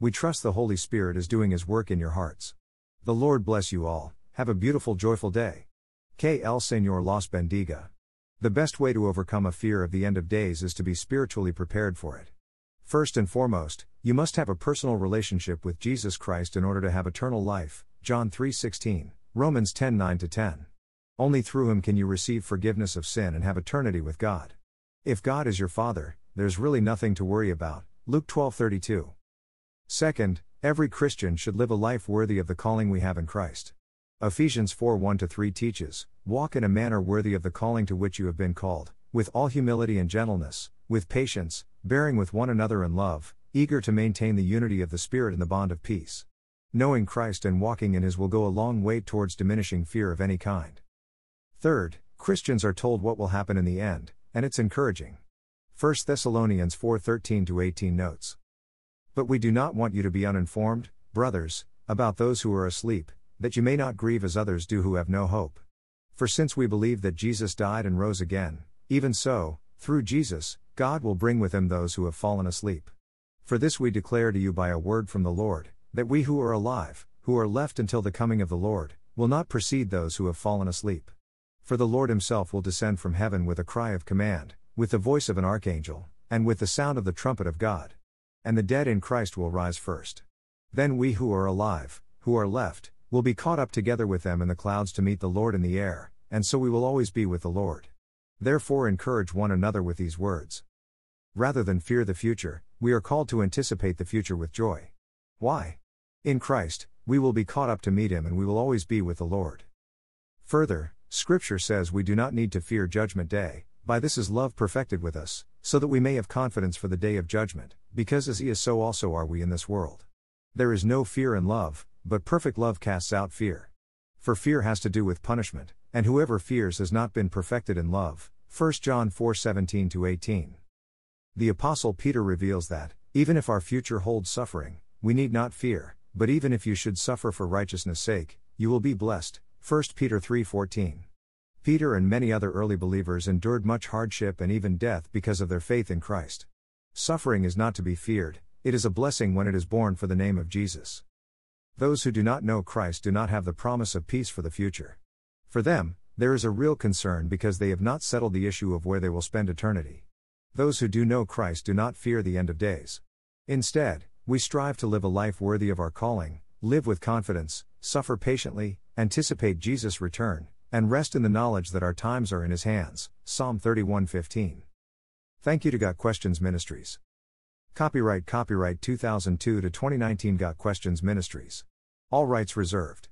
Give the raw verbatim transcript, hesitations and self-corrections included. we trust the Holy Spirit is doing His work in your hearts. The Lord bless you all. Have a beautiful, joyful day. Que el Señor los bendiga. The best way to overcome a fear of the end of days is to be spiritually prepared for it. First and foremost, you must have a personal relationship with Jesus Christ in order to have eternal life, John three sixteen, Romans ten nine to ten. Only through Him can you receive forgiveness of sin and have eternity with God. If God is your Father, there's really nothing to worry about, Luke twelve thirty-two. Second, every Christian should live a life worthy of the calling we have in Christ. Ephesians four one to three teaches, walk in a manner worthy of the calling to which you have been called, with all humility and gentleness, with patience, bearing with one another in love, eager to maintain the unity of the Spirit in the bond of peace. Knowing Christ and walking in His will go a long way towards diminishing fear of any kind. Third, Christians are told what will happen in the end, and it's encouraging. First Thessalonians four thirteen to eighteen notes. But we do not want you to be uninformed, brothers, about those who are asleep, that you may not grieve as others do who have no hope. For since we believe that Jesus died and rose again, even so, through Jesus, God will bring with Him those who have fallen asleep. For this we declare to you by a word from the Lord, that we who are alive, who are left until the coming of the Lord, will not precede those who have fallen asleep. For the Lord Himself will descend from heaven with a cry of command, with the voice of an archangel, and with the sound of the trumpet of God. And the dead in Christ will rise first. Then we who are alive, who are left, will be caught up together with them in the clouds to meet the Lord in the air, and so we will always be with the Lord. Therefore encourage one another with these words. Rather than fear the future, we are called to anticipate the future with joy. Why? In Christ, we will be caught up to meet Him and we will always be with the Lord. Further, Scripture says we do not need to fear judgment day, by this is love perfected with us, so that we may have confidence for the day of judgment, because as He is so also are we in this world. There is no fear in love, but perfect love casts out fear. For fear has to do with punishment, and whoever fears has not been perfected in love, First John four seventeen to eighteen. The Apostle Peter reveals that, even if our future holds suffering, we need not fear, but even if you should suffer for righteousness' sake, you will be blessed, First Peter three fourteen. Peter and many other early believers endured much hardship and even death because of their faith in Christ. Suffering is not to be feared, it is a blessing when it is borne for the name of Jesus. Those who do not know Christ do not have the promise of peace for the future. For them, there is a real concern because they have not settled the issue of where they will spend eternity. Those who do know Christ do not fear the end of days. Instead, we strive to live a life worthy of our calling, live with confidence, suffer patiently, anticipate Jesus' return, and rest in the knowledge that our times are in His hands, Psalm thirty-one fifteen. Thank you to GotQuestions Ministries. Copyright Copyright two thousand two to twenty nineteen GotQuestions Ministries. All rights reserved.